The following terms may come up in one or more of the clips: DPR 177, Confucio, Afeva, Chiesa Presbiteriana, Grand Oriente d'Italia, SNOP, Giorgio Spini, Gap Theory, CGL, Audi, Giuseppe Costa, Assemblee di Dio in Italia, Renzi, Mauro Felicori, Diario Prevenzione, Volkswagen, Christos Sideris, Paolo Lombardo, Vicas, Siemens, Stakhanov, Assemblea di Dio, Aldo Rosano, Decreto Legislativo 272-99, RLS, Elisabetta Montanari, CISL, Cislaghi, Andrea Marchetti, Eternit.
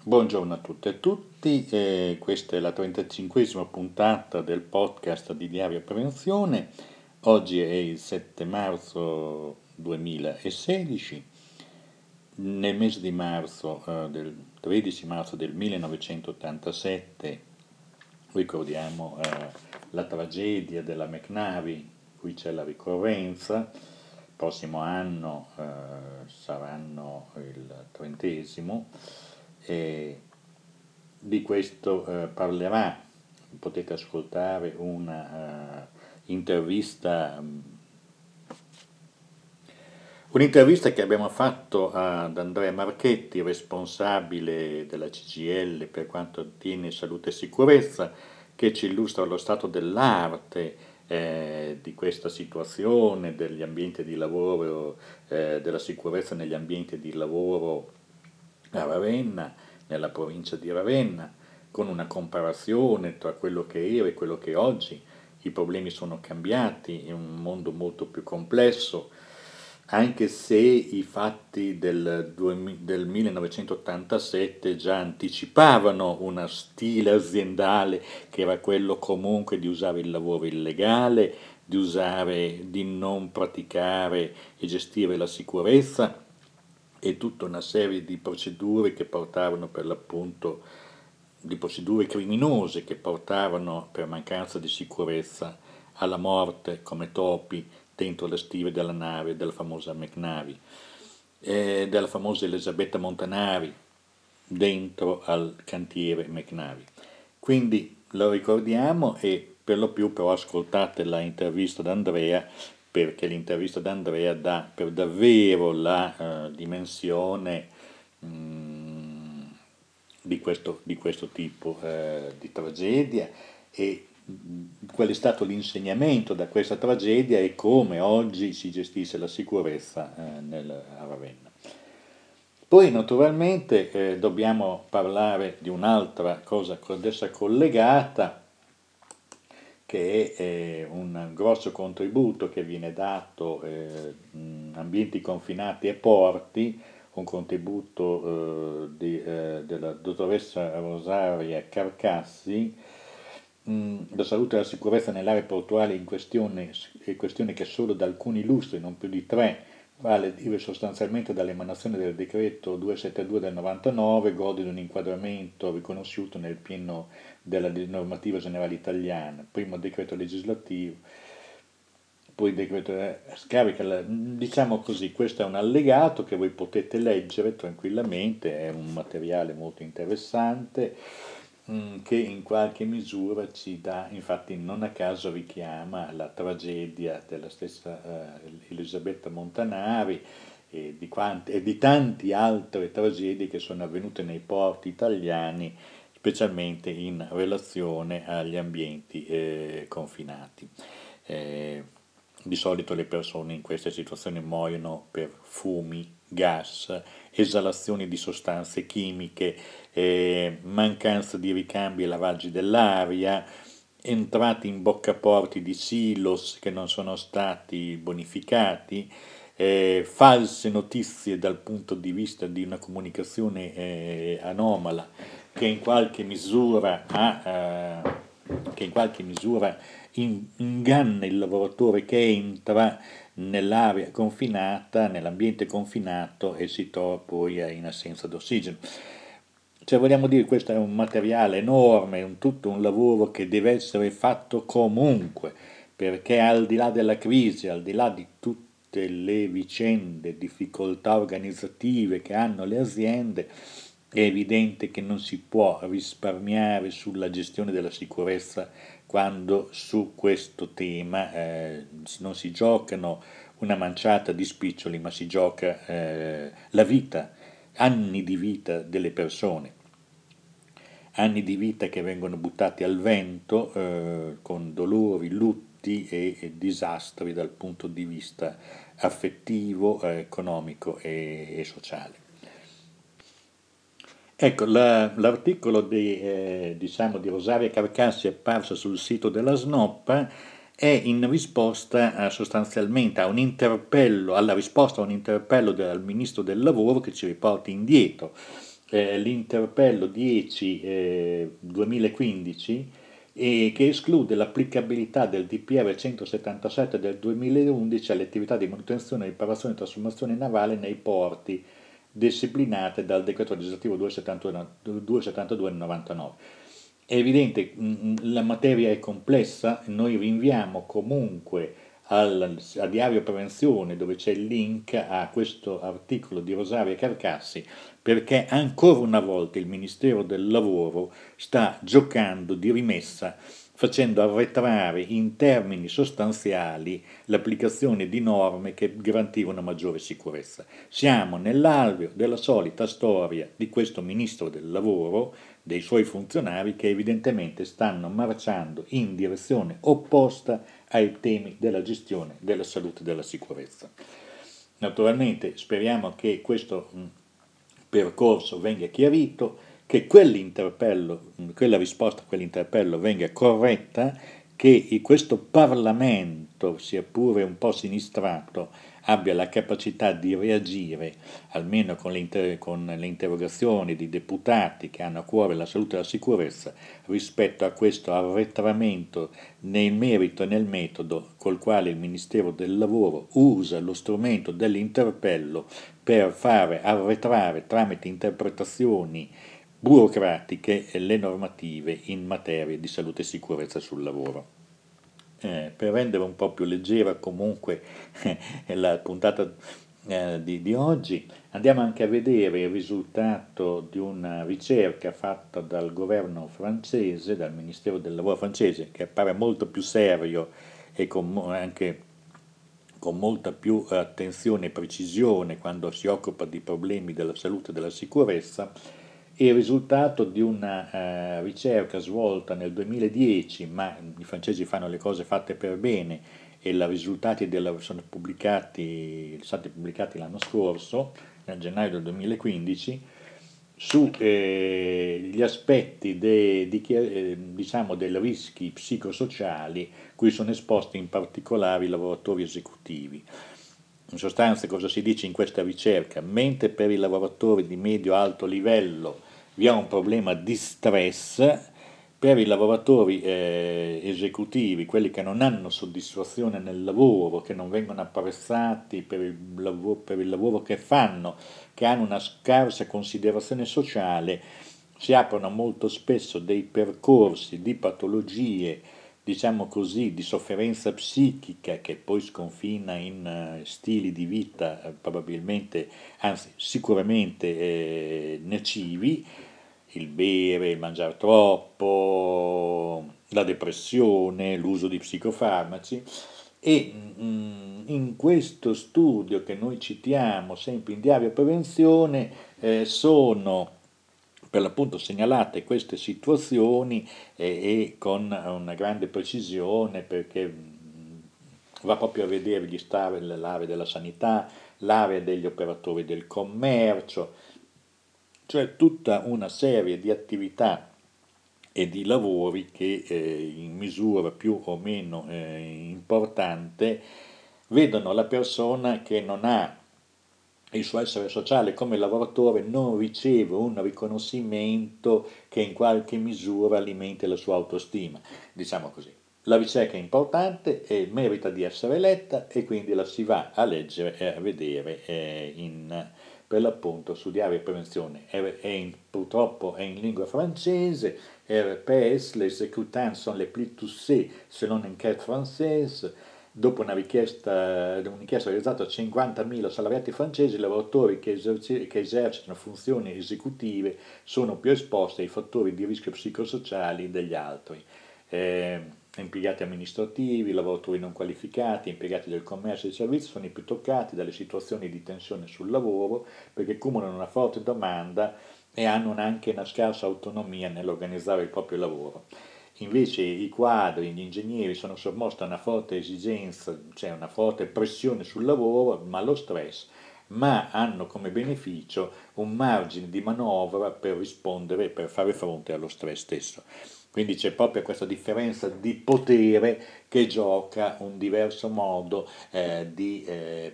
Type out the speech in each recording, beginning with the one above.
Buongiorno a tutte e a tutti, questa è la 35esima puntata del podcast di Diario Prevenzione. Oggi è il 7 marzo 2016, nel mese di marzo, del 13 marzo del 1987, ricordiamo la tragedia della McNary, qui c'è la ricorrenza. Il prossimo anno saranno il 30esimo. E di questo parlerà, potete ascoltare un'intervista che abbiamo fatto ad Andrea Marchetti, responsabile della CGIL per quanto attiene salute e sicurezza, che ci illustra lo stato dell'arte di questa situazione degli ambienti di lavoro, della sicurezza negli ambienti di lavoro a Ravenna, nella provincia di Ravenna, con una comparazione tra quello che era e quello che è oggi. I problemi sono cambiati, è un mondo molto più complesso, anche se i fatti del 1987 già anticipavano uno stile aziendale che era quello comunque di usare il lavoro illegale, di non praticare e gestire la sicurezza, e tutta una serie di procedure che portavano per l'appunto, di procedure criminose che portavano per mancanza di sicurezza alla morte come topi dentro le stive della nave della famosa McNary, della famosa Elisabetta Montanari dentro al cantiere McNary. Quindi lo ricordiamo, e per lo più però ascoltate la intervista ad Andrea, perché l'intervista d'Andrea dà per davvero la dimensione di questo tipo di tragedia, e qual è stato l'insegnamento da questa tragedia e come oggi si gestisce la sicurezza a Ravenna. Poi naturalmente dobbiamo parlare di un'altra cosa ad essa collegata, che è un grosso contributo che viene dato ambienti confinati e porti, un contributo della dottoressa Rosaria Carcassi, la salute e la sicurezza nell'area portuale in questione che solo da alcuni lustri, non più di tre, vale dire sostanzialmente dall'emanazione del decreto 272 del 99, gode di un inquadramento riconosciuto nel pieno della normativa generale italiana, primo decreto legislativo, poi decreto scarica, diciamo così. Questo è un allegato che voi potete leggere tranquillamente, è un materiale molto interessante che in qualche misura ci dà, infatti non a caso richiama la tragedia della stessa Elisabetta Montanari e di tante altre tragedie che sono avvenute nei porti italiani, specialmente in relazione agli ambienti confinati. Di solito le persone in queste situazioni muoiono per fumi, gas, esalazioni di sostanze chimiche, mancanza di ricambi e lavaggi dell'aria, entrate in boccaporti di silos che non sono stati bonificati, false notizie dal punto di vista di una comunicazione anomala che in qualche misura inganna il lavoratore che entra nell'area confinata, nell'ambiente confinato, e si trova poi in assenza d'ossigeno. Cioè, vogliamo dire, questo è un materiale enorme, tutto un lavoro che deve essere fatto comunque, perché al di là della crisi, al di là di tutte le vicende, difficoltà organizzative che hanno le aziende, è evidente che non si può risparmiare sulla gestione della sicurezza quando su questo tema non si giocano una manciata di spiccioli, ma si gioca la vita, anni di vita delle persone, anni di vita che vengono buttati al vento con dolori, lutti e disastri dal punto di vista affettivo, economico e sociale. Ecco, l'articolo di Rosaria Carcassi, apparso sul sito della SNOP, è in risposta sostanzialmente a un interpello, alla risposta a un interpello del Ministro del Lavoro che ci riporti indietro l'interpello 10 2015 che esclude l'applicabilità del DPR 177 del 2011 alle attività di manutenzione, riparazione e trasformazione navale nei porti disciplinate dal Decreto Legislativo 272-99. È evidente, la materia è complessa, noi rinviamo comunque a Diario Prevenzione, dove c'è il link a questo articolo di Rosaria Carcassi, perché ancora una volta il Ministero del Lavoro sta giocando di rimessa, facendo arretrare in termini sostanziali l'applicazione di norme che garantivano maggiore sicurezza. Siamo nell'alveo della solita storia di questo Ministro del Lavoro, dei suoi funzionari, che evidentemente stanno marciando in direzione opposta ai temi della gestione della salute e della sicurezza. Naturalmente speriamo che questo percorso venga chiarito, che quella risposta a quell'interpello venga corretta, che questo Parlamento, sia pure un po' sinistrato, abbia la capacità di reagire, almeno con le interrogazioni di deputati che hanno a cuore la salute e la sicurezza, rispetto a questo arretramento nel merito e nel metodo col quale il Ministero del Lavoro usa lo strumento dell'interpello per fare arretrare tramite interpretazioni burocratiche le normative in materia di salute e sicurezza sul lavoro. Per rendere un po' più leggera comunque la puntata di oggi, andiamo anche a vedere il risultato di una ricerca fatta dal governo francese, dal Ministero del Lavoro francese, che appare molto più serio e anche con molta più attenzione e precisione quando si occupa di problemi della salute e della sicurezza. Il risultato di una ricerca svolta nel 2010, ma i francesi fanno le cose fatte per bene e i risultati sono stati pubblicati l'anno scorso, nel gennaio del 2015, sugli aspetti dei rischi psicosociali cui sono esposti in particolare i lavoratori esecutivi. In sostanza, cosa si dice in questa ricerca? Mentre per i lavoratori di medio-alto livello vi è un problema di stress, per i lavoratori esecutivi, quelli che non hanno soddisfazione nel lavoro, che non vengono apprezzati per il lavoro che fanno, che hanno una scarsa considerazione sociale, si aprono molto spesso dei percorsi di patologie, diciamo così, di sofferenza psichica, che poi sconfina in stili di vita sicuramente nocivi, il bere, il mangiare troppo, la depressione, l'uso di psicofarmaci. E in questo studio che noi citiamo sempre in Diario Prevenzione sono per l'appunto segnalate queste situazioni e con una grande precisione, perché va proprio a vedere l'area della sanità, l'area degli operatori del commercio, cioè tutta una serie di attività e di lavori che in misura più o meno importante vedono la persona che non ha il suo essere sociale come lavoratore, non riceve un riconoscimento che in qualche misura alimenti la sua autostima, diciamo così. La ricerca è importante e merita di essere letta, e quindi la si va a leggere e a vedere per l'appunto su Diario Prevenzione. Purtroppo è in lingua francese, RPS, les écoutants sont les plus touchés selon l'enquête française. Dopo un'inchiesta realizzata a 50.000 salariati francesi, i lavoratori che esercitano funzioni esecutive sono più esposti ai fattori di rischio psicosociali degli altri. Impiegati amministrativi, lavoratori non qualificati, impiegati del commercio e dei servizi sono i più toccati dalle situazioni di tensione sul lavoro, perché cumulano una forte domanda e hanno anche una scarsa autonomia nell'organizzare il proprio lavoro. Invece i quadri, gli ingegneri sono sommosti a una forte esigenza, cioè una forte pressione sul lavoro, ma lo stress, ma hanno come beneficio un margine di manovra per rispondere, per fare fronte allo stress stesso. Quindi c'è proprio questa differenza di potere che gioca un diverso modo di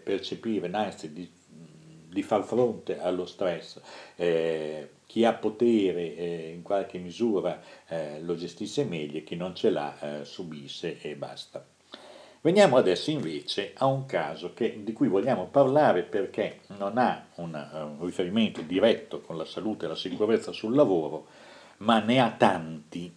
percepire, anzi di far fronte allo stress. chi ha potere in qualche misura lo gestisse meglio, chi non ce l'ha subisse e basta. Veniamo adesso invece a un caso di cui vogliamo parlare perché non ha un riferimento diretto con la salute e la sicurezza sul lavoro, ma ne ha tanti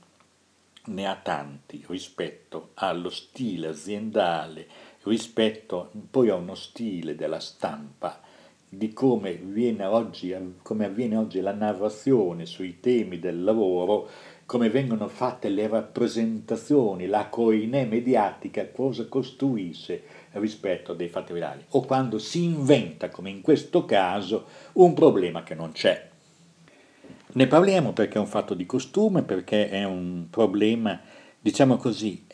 rispetto allo stile aziendale, rispetto poi a uno stile della stampa, di come avviene oggi la narrazione sui temi del lavoro, come vengono fatte le rappresentazioni, la coinè mediatica, cosa costruisce rispetto a dei fatti reali, o quando si inventa, come in questo caso, un problema che non c'è. Ne parliamo perché è un fatto di costume, perché è un problema, diciamo così,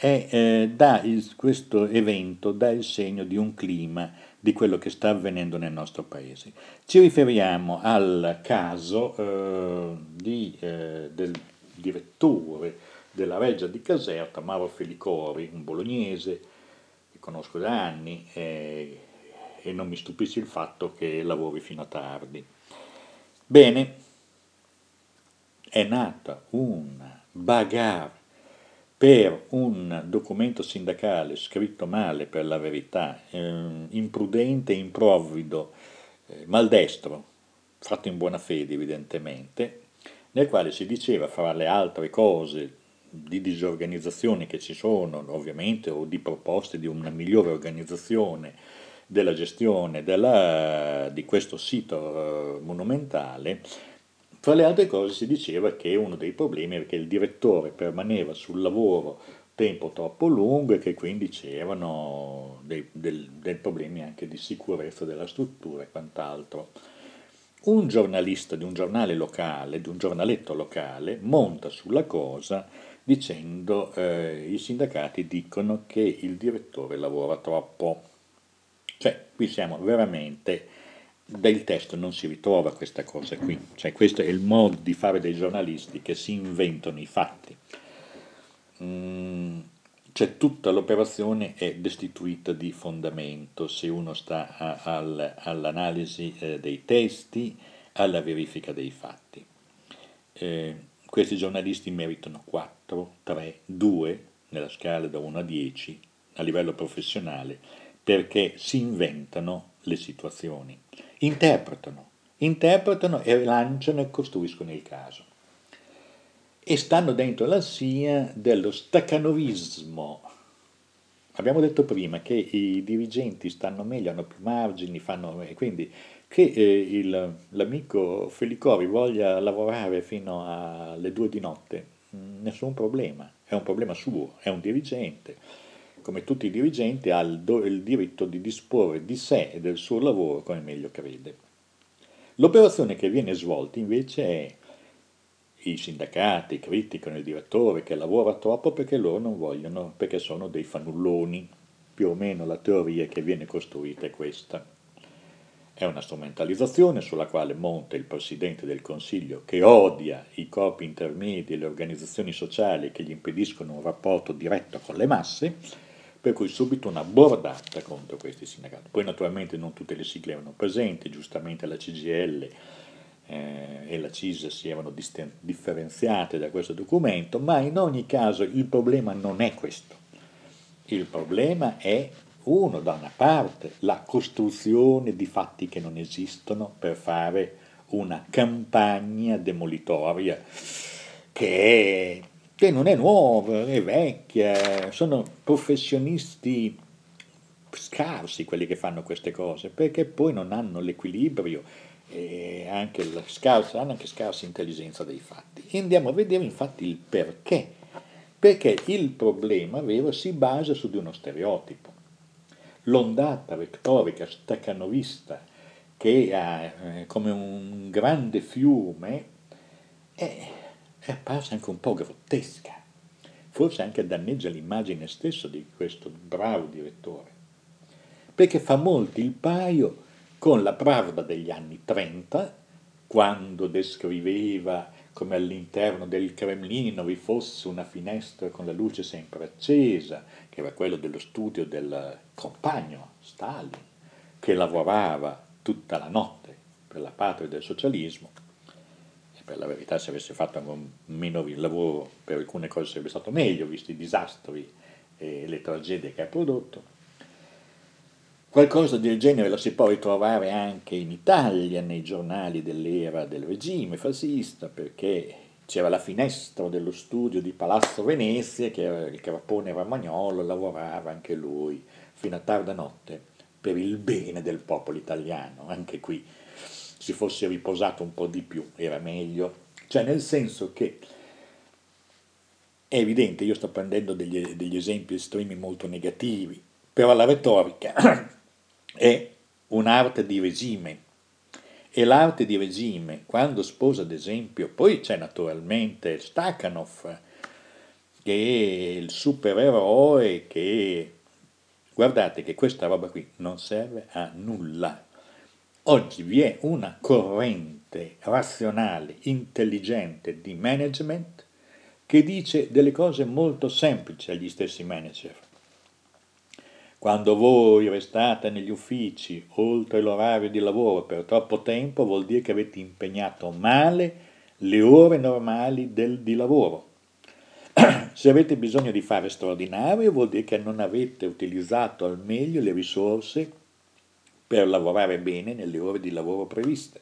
questo evento dà il segno di un clima di quello che sta avvenendo nel nostro paese. Ci riferiamo al caso del direttore della Reggia di Caserta, Mauro Felicori, un bolognese che conosco da anni e non mi stupisce il fatto che lavori fino a tardi. Bene, è nata una bagarre per un documento sindacale scritto male, per la verità, imprudente, improvvido, maldestro, fatto in buona fede evidentemente, nel quale si diceva, fra le altre cose, di disorganizzazioni che ci sono ovviamente, o di proposte di una migliore organizzazione della gestione di questo sito monumentale. Fra le altre cose si diceva che uno dei problemi era che il direttore permaneva sul lavoro tempo troppo lungo e che quindi c'erano dei problemi anche di sicurezza della struttura e quant'altro. Un giornalista di un giornale locale, di un giornaletto locale, monta sulla cosa dicendo i sindacati dicono che il direttore lavora troppo. Cioè, qui siamo veramente... Del testo non si ritrova questa cosa qui, cioè questo è il modo di fare dei giornalisti che si inventano i fatti. Cioè tutta l'operazione è destituita di fondamento se uno sta all'analisi dei testi, alla verifica dei fatti. Questi giornalisti meritano 4, 3, 2 nella scala da 1 a 10 a livello professionale perché si inventano le situazioni. Interpretano e lanciano e costruiscono il caso. E stanno dentro la SIA dello staccanovismo. Abbiamo detto prima che i dirigenti stanno meglio, hanno più margini, quindi che l'amico Felicori voglia lavorare fino alle 2 di notte, nessun problema, è un problema suo, è un dirigente. Come tutti i dirigenti, ha il diritto di disporre di sé e del suo lavoro come meglio crede. L'operazione che viene svolta invece è i sindacati criticano il direttore che lavora troppo perché loro non vogliono, perché sono dei fanulloni. Più o meno la teoria che viene costruita è questa. È una strumentalizzazione sulla quale monta il Presidente del Consiglio che odia i corpi intermedi e le organizzazioni sociali che gli impediscono un rapporto diretto con le masse, per cui subito una bordata contro questi sindacati. Poi naturalmente non tutte le sigle erano presenti, giustamente la CGL e la CISL si erano differenziate da questo documento, ma in ogni caso il problema non è questo. Il problema è da una parte, la costruzione di fatti che non esistono per fare una campagna demolitoria che non è nuova, è vecchia, sono professionisti scarsi quelli che fanno queste cose, perché poi non hanno l'equilibrio e hanno anche scarsa intelligenza dei fatti. E andiamo a vedere infatti il perché, perché il problema vero si basa su di uno stereotipo. L'ondata retorica staccanovista che ha come un grande fiume è apparsa anche un po' grottesca, forse anche danneggia l'immagine stessa di questo bravo direttore, perché fa molto il paio con la Pravda degli anni 30, quando descriveva come all'interno del Cremlino vi fosse una finestra con la luce sempre accesa, che era quello dello studio del compagno Stalin, che lavorava tutta la notte per la patria del socialismo. per la verità se avesse fatto meno lavoro per alcune cose sarebbe stato meglio, visti i disastri e le tragedie che ha prodotto. Qualcosa del genere la si può ritrovare anche in Italia, nei giornali dell'era del regime fascista, perché c'era la finestra dello studio di Palazzo Venezia, che era il Crapone Romagnolo, lavorava anche lui fino a tarda notte per il bene del popolo italiano. Anche qui, si fosse riposato un po' di più, era meglio. Cioè, nel senso che è evidente, io sto prendendo degli esempi estremi molto negativi, però la retorica è un'arte di regime, e l'arte di regime, quando sposa ad esempio, poi c'è naturalmente Stakhanov, che è il supereroe, che guardate che questa roba qui non serve a nulla. Oggi vi è una corrente razionale, intelligente di management, che dice delle cose molto semplici agli stessi manager. Quando voi restate negli uffici oltre l'orario di lavoro per troppo tempo, vuol dire che avete impegnato male le ore normali di lavoro. Se avete bisogno di fare straordinario, vuol dire che non avete utilizzato al meglio le risorse per lavorare bene nelle ore di lavoro previste.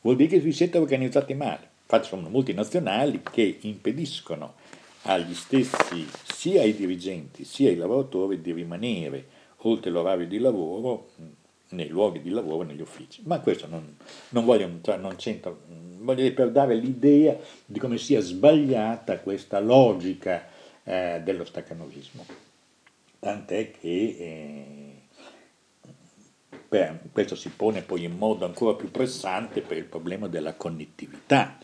Vuol dire che vi siete organizzati male. Infatti sono multinazionali che impediscono agli stessi, sia ai dirigenti sia ai lavoratori, di rimanere oltre l'orario di lavoro nei luoghi di lavoro, negli uffici. Ma questo non voglio, cioè non c'entra, voglio dire, per dare l'idea di come sia sbagliata questa logica dello staccanovismo, tant'è che questo si pone poi in modo ancora più pressante per il problema della connettività.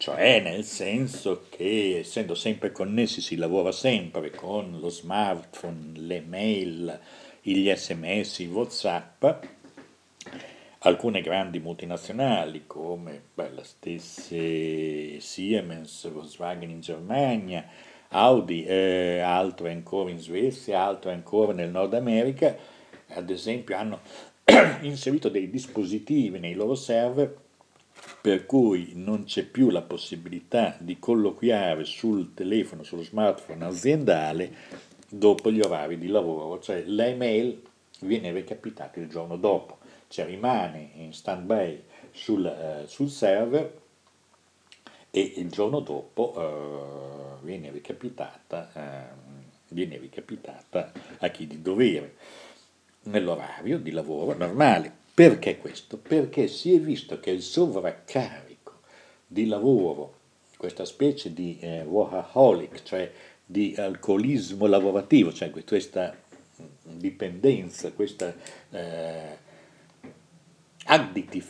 Cioè, nel senso che, essendo sempre connessi, si lavora sempre con lo smartphone, le mail, gli sms, i whatsapp. Alcune grandi multinazionali come le stesse Siemens, Volkswagen in Germania, Audi, altre ancora in Svezia, altre ancora nel Nord America, ad esempio, hanno inserito dei dispositivi nei loro server per cui non c'è più la possibilità di colloquiare sul telefono, sullo smartphone aziendale dopo gli orari di lavoro, cioè l'email viene recapitata il giorno dopo, cioè rimane in stand-by sul server e il giorno dopo viene recapitata a chi di dovere, nell'orario di lavoro normale. Perché questo? Perché si è visto che il sovraccarico di lavoro, questa specie di workaholic, cioè di alcolismo lavorativo, cioè questa dipendenza, questa addictive,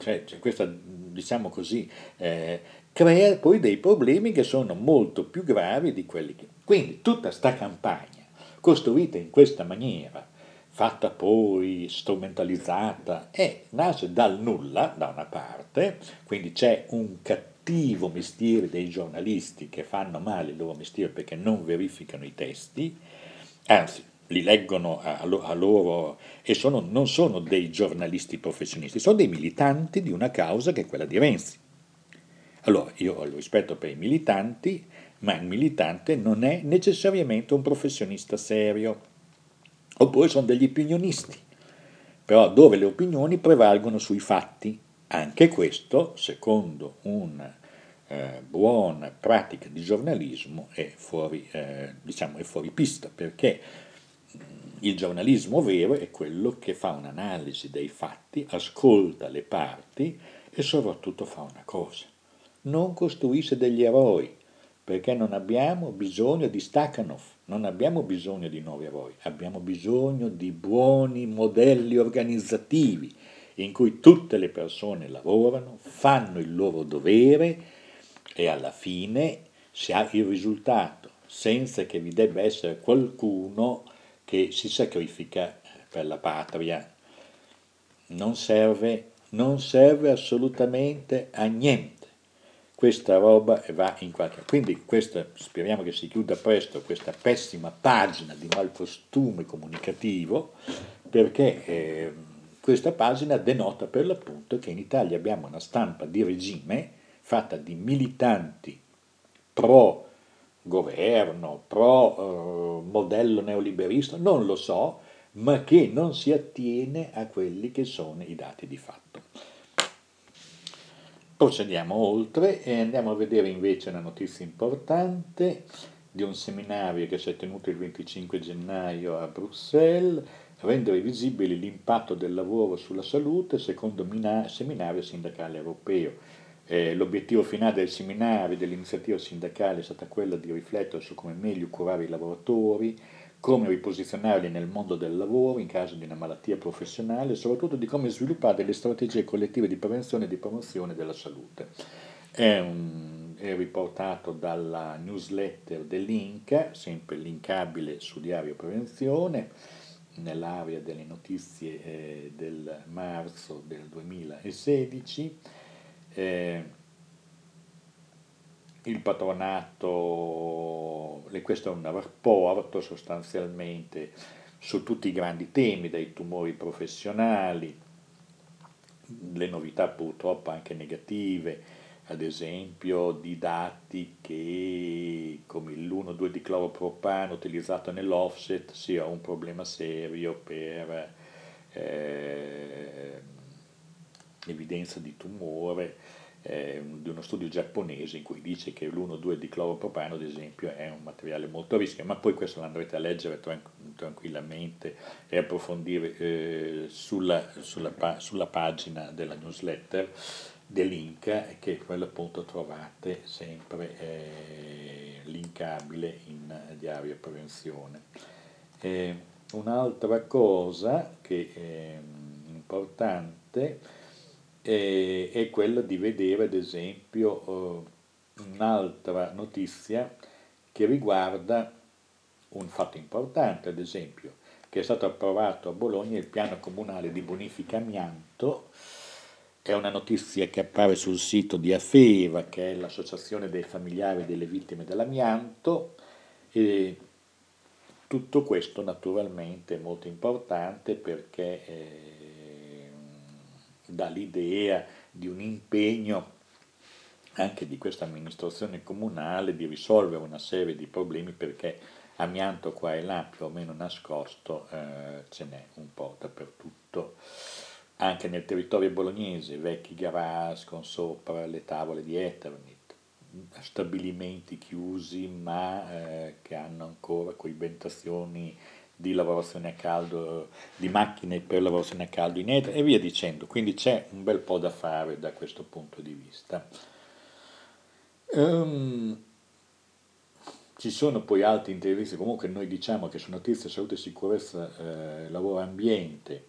cioè questa, diciamo così, crea poi dei problemi che sono molto più gravi di quelli che... Quindi tutta sta campagna, costruita in questa maniera, fatta poi, strumentalizzata, e nasce dal nulla, da una parte, quindi c'è un cattivo mestiere dei giornalisti che fanno male il loro mestiere perché non verificano i testi, anzi, li leggono a loro, e non sono dei giornalisti professionisti, sono dei militanti di una causa che è quella di Renzi. Allora, io ho il rispetto per i militanti, ma il militante non è necessariamente un professionista serio. Oppure sono degli opinionisti, però dove le opinioni prevalgono sui fatti. Anche questo, secondo una buona pratica di giornalismo, è fuori pista, perché il giornalismo vero è quello che fa un'analisi dei fatti, ascolta le parti e soprattutto fa una cosa: non costruisce degli eroi, perché non abbiamo bisogno di Stakhanov, non abbiamo bisogno di nuovi eroi, abbiamo bisogno di buoni modelli organizzativi in cui tutte le persone lavorano, fanno il loro dovere e alla fine si ha il risultato, senza che vi debba essere qualcuno che si sacrifica per la patria. Non serve assolutamente a niente. Questa roba va in qualche... Quindi questa, speriamo che si chiuda presto questa pessima pagina di malcostume comunicativo, perché Questa pagina denota per l'appunto che in Italia abbiamo una stampa di regime fatta di militanti pro governo, pro modello neoliberista, non lo so, ma che non si attiene a quelli che sono i dati di fatto. Procediamo oltre e andiamo a vedere invece una notizia importante di un seminario che si è tenuto il 25 gennaio a Bruxelles, rendere visibile l'impatto del lavoro sulla salute secondo seminario sindacale europeo. L'obiettivo finale del seminario e dell'iniziativa sindacale è stata quella di riflettere su come meglio curare i lavoratori, come riposizionarli nel mondo del lavoro in caso di una malattia professionale e soprattutto di come sviluppare delle strategie collettive di prevenzione e di promozione della salute. È riportato dalla newsletter dell'Inca, sempre linkabile su Diario Prevenzione, nell'area delle notizie del marzo del 2016, il patronato, questo è un rapporto sostanzialmente su tutti i grandi temi, dai tumori professionali, le novità purtroppo anche negative, ad esempio di dati che come l'1,2 di cloropropano utilizzato nell'offset sia un problema serio per evidenza di tumore, di uno studio giapponese in cui dice che l'1,2 di cloropropano ad esempio è un materiale molto a rischio, ma poi questo lo andrete a leggere tranquillamente e approfondire sulla pagina della newsletter dell'Inca, che quello appunto trovate sempre linkabile in Diario Prevenzione. Un'altra cosa che è importante è quella di vedere ad esempio un'altra notizia che riguarda un fatto importante, ad esempio che è stato approvato a Bologna il piano comunale di bonifica amianto. È una notizia che appare sul sito di Afeva, che è l'associazione dei familiari delle vittime dell'amianto, e tutto questo naturalmente è molto importante perché dà l'idea di un impegno anche di questa amministrazione comunale di risolvere una serie di problemi, perché amianto qua e là più o meno nascosto ce n'è un po' dappertutto. Anche nel territorio bolognese, vecchi garage con sopra le tavole di Eternit, stabilimenti chiusi ma che hanno ancora coibentazioni di lavorazione a caldo, di macchine per lavorazione a caldo in Eternit e via dicendo. Quindi c'è un bel po' da fare da questo punto di vista. Ci sono poi altri interviste, comunque noi diciamo che su notizie salute e sicurezza lavoro ambiente,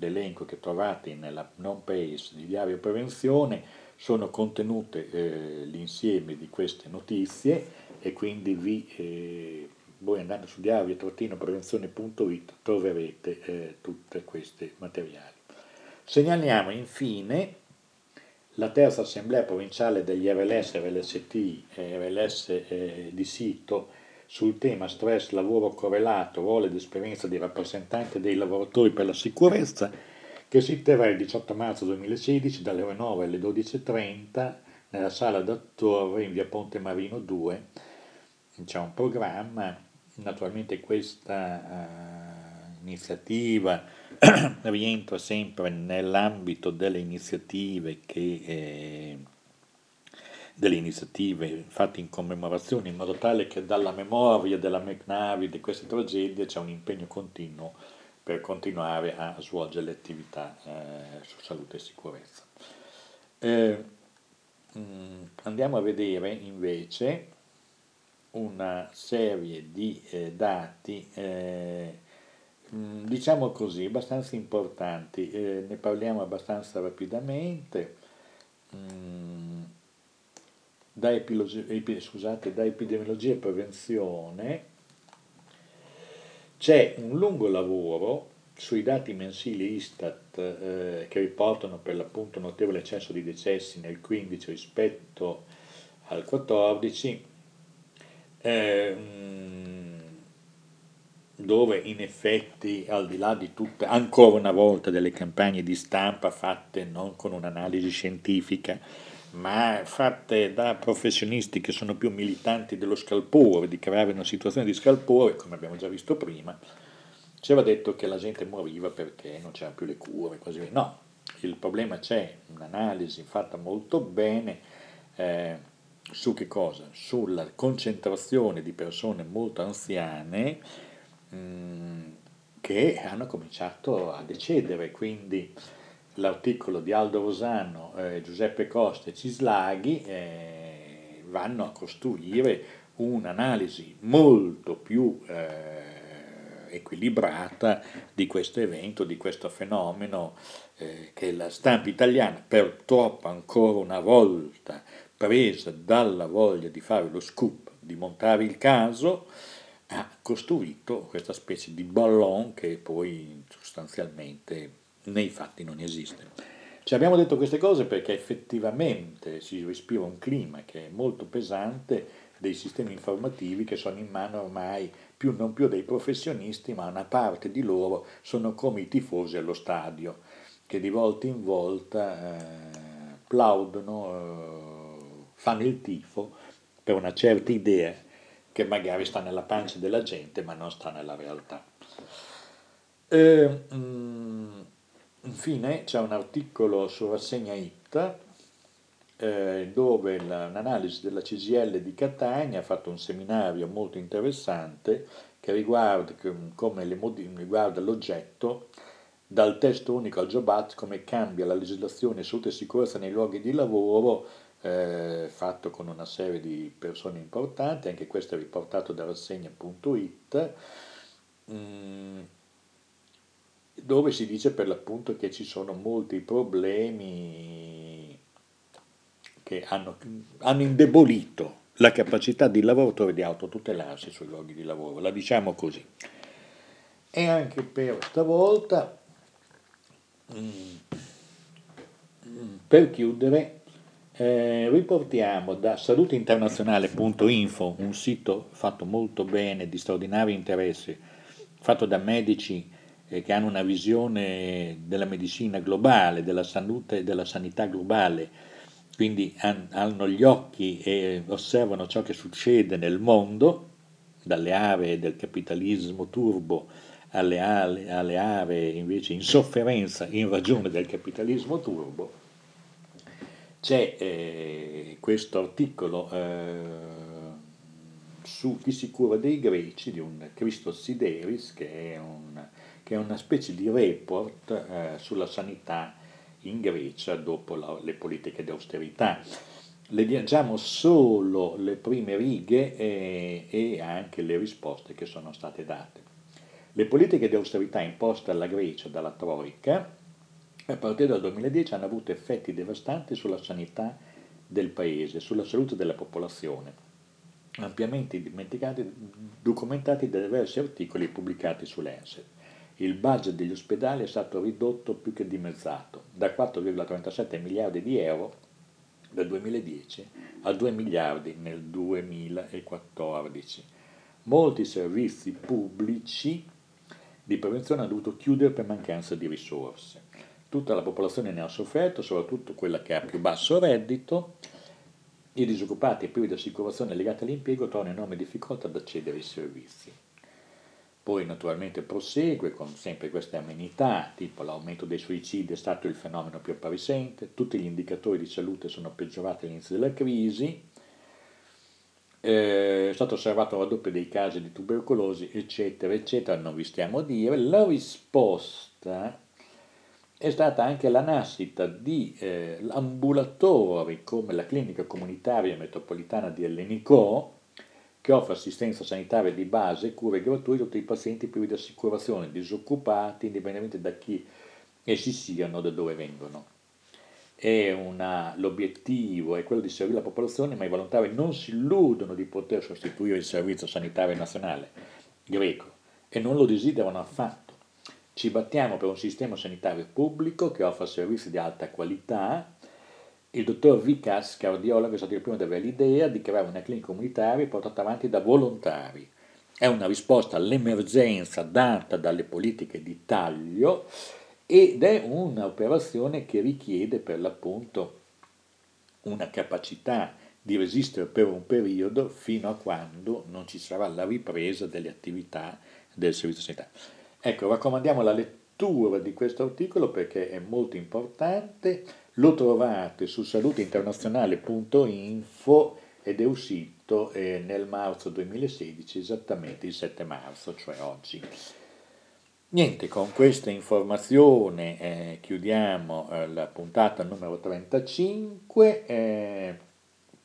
l'elenco che trovate nella home page di Diario Prevenzione, sono contenute l'insieme di queste notizie e quindi voi andando su diario-prevenzione.it troverete tutte queste materiali. Segnaliamo infine la terza assemblea provinciale degli RLS, RLST e RLS di sito sul tema stress, lavoro correlato, ruolo ed esperienza dei rappresentanti dei lavoratori per la sicurezza, che si terrà il 18 marzo 2016 dalle ore 9 alle 12.30 nella sala da Torre in via Ponte Marino 2. C'è un programma, naturalmente questa iniziativa rientra sempre nell'ambito delle iniziative fatte in commemorazione, in modo tale che dalla memoria della McNary di queste tragedie c'è un impegno continuo per continuare a svolgere le attività su salute e sicurezza. Andiamo a vedere invece una serie di dati diciamo così abbastanza importanti, ne parliamo abbastanza rapidamente. Da epidemiologia e prevenzione c'è un lungo lavoro sui dati mensili Istat che riportano per l'appunto un notevole eccesso di decessi nel 2015 rispetto al 2014, dove in effetti, al di là di tutte, ancora una volta, delle campagne di stampa fatte non con un'analisi scientifica, ma fatte da professionisti che sono più militanti dello scalpore, di creare una situazione di scalpore, come abbiamo già visto prima, ci aveva detto che la gente moriva perché non c'erano più le cure, così via. No, il problema c'è, un'analisi fatta molto bene, su che cosa? Sulla concentrazione di persone molto anziane che hanno cominciato a decedere, quindi l'articolo di Aldo Rosano, Giuseppe Costa e Cislaghi vanno a costruire un'analisi molto più equilibrata di questo evento, di questo fenomeno che la stampa italiana purtroppo ancora una volta presa dalla voglia di fare lo scoop, di montare il caso, ha costruito questa specie di ballon che poi sostanzialmente nei fatti non esiste. Ci abbiamo detto queste cose perché effettivamente si respira un clima che è molto pesante dei sistemi informativi che sono in mano ormai più non più dei professionisti, ma una parte di loro sono come i tifosi allo stadio che di volta in volta applaudono, fanno il tifo per una certa idea che magari sta nella pancia della gente ma non sta nella realtà. Infine c'è un articolo su Rassegna It dove l'analisi della CGIL di Catania ha fatto un seminario molto interessante che riguarda, riguarda l'oggetto dal testo unico al Jobs Act, come cambia la legislazione salute e sicurezza nei luoghi di lavoro, fatto con una serie di persone importanti, anche questo è riportato da rassegna.it, dove si dice per l'appunto che ci sono molti problemi che hanno indebolito la capacità del lavoratore di autotutelarsi sui luoghi di lavoro, la diciamo così. E anche per stavolta, per chiudere, riportiamo da salutinternazionale.info, un sito fatto molto bene, di straordinario interesse, fatto da medici che hanno una visione della medicina globale, della salute e della sanità globale, quindi hanno gli occhi e osservano ciò che succede nel mondo, dalle aree del capitalismo turbo alle aree invece in sofferenza in ragione del capitalismo turbo. C'è questo articolo su chi si cura dei greci di un Christos Sideris, che è una specie di report sulla sanità in Grecia dopo le politiche di austerità. Leggiamo solo le prime righe e anche le risposte che sono state date. Le politiche di austerità imposte alla Grecia dalla Troica a partire dal 2010 hanno avuto effetti devastanti sulla sanità del paese, sulla salute della popolazione, ampiamente documentati da diversi articoli pubblicati sull'ENSE. Il budget degli ospedali è stato ridotto più che dimezzato, da 4,37 miliardi di euro dal 2010 a 2 miliardi nel 2014. Molti servizi pubblici di prevenzione hanno dovuto chiudere per mancanza di risorse. Tutta la popolazione ne ha sofferto, soprattutto quella che ha più basso reddito. I disoccupati e privi di assicurazione legati all'impiego trovano enorme difficoltà ad accedere ai servizi. Poi naturalmente prosegue con sempre queste amenità, tipo l'aumento dei suicidi è stato il fenomeno più appariscente, tutti gli indicatori di salute sono peggiorati all'inizio della crisi, è stato osservato un raddoppio dei casi di tubercolosi, eccetera, eccetera, non vi stiamo a dire. La risposta è stata anche la nascita di ambulatori come la clinica comunitaria metropolitana di Ellenicò, che offre assistenza sanitaria di base e cure gratuite a tutti i pazienti privi di assicurazione, disoccupati, indipendentemente da chi essi siano, da dove vengono. L'obiettivo è quello di servire la popolazione, ma i volontari non si illudono di poter sostituire il servizio sanitario nazionale greco e non lo desiderano affatto. Ci battiamo per un sistema sanitario pubblico che offra servizi di alta qualità. Il dottor Vicas, cardiologo, è stato il primo ad avere l'idea di creare una clinica comunitaria portata avanti da volontari. è una risposta all'emergenza data dalle politiche di taglio ed è un'operazione che richiede per l'appunto una capacità di resistere per un periodo fino a quando non ci sarà la ripresa delle attività del servizio sanitario. Ecco, raccomandiamo la lettura di questo articolo perché è molto importante, lo trovate su salutinternazionale.info ed è uscito nel marzo 2016, esattamente il 7 marzo, cioè oggi. Niente, con questa informazione chiudiamo la puntata numero 35,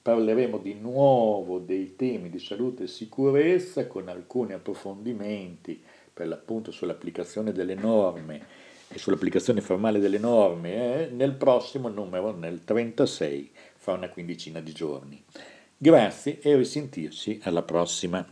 parleremo di nuovo dei temi di salute e sicurezza con alcuni approfondimenti per l'appunto sull'applicazione delle norme e sull'applicazione formale delle norme nel prossimo numero, nel 36, fra una quindicina di giorni. Grazie e risentirci alla prossima.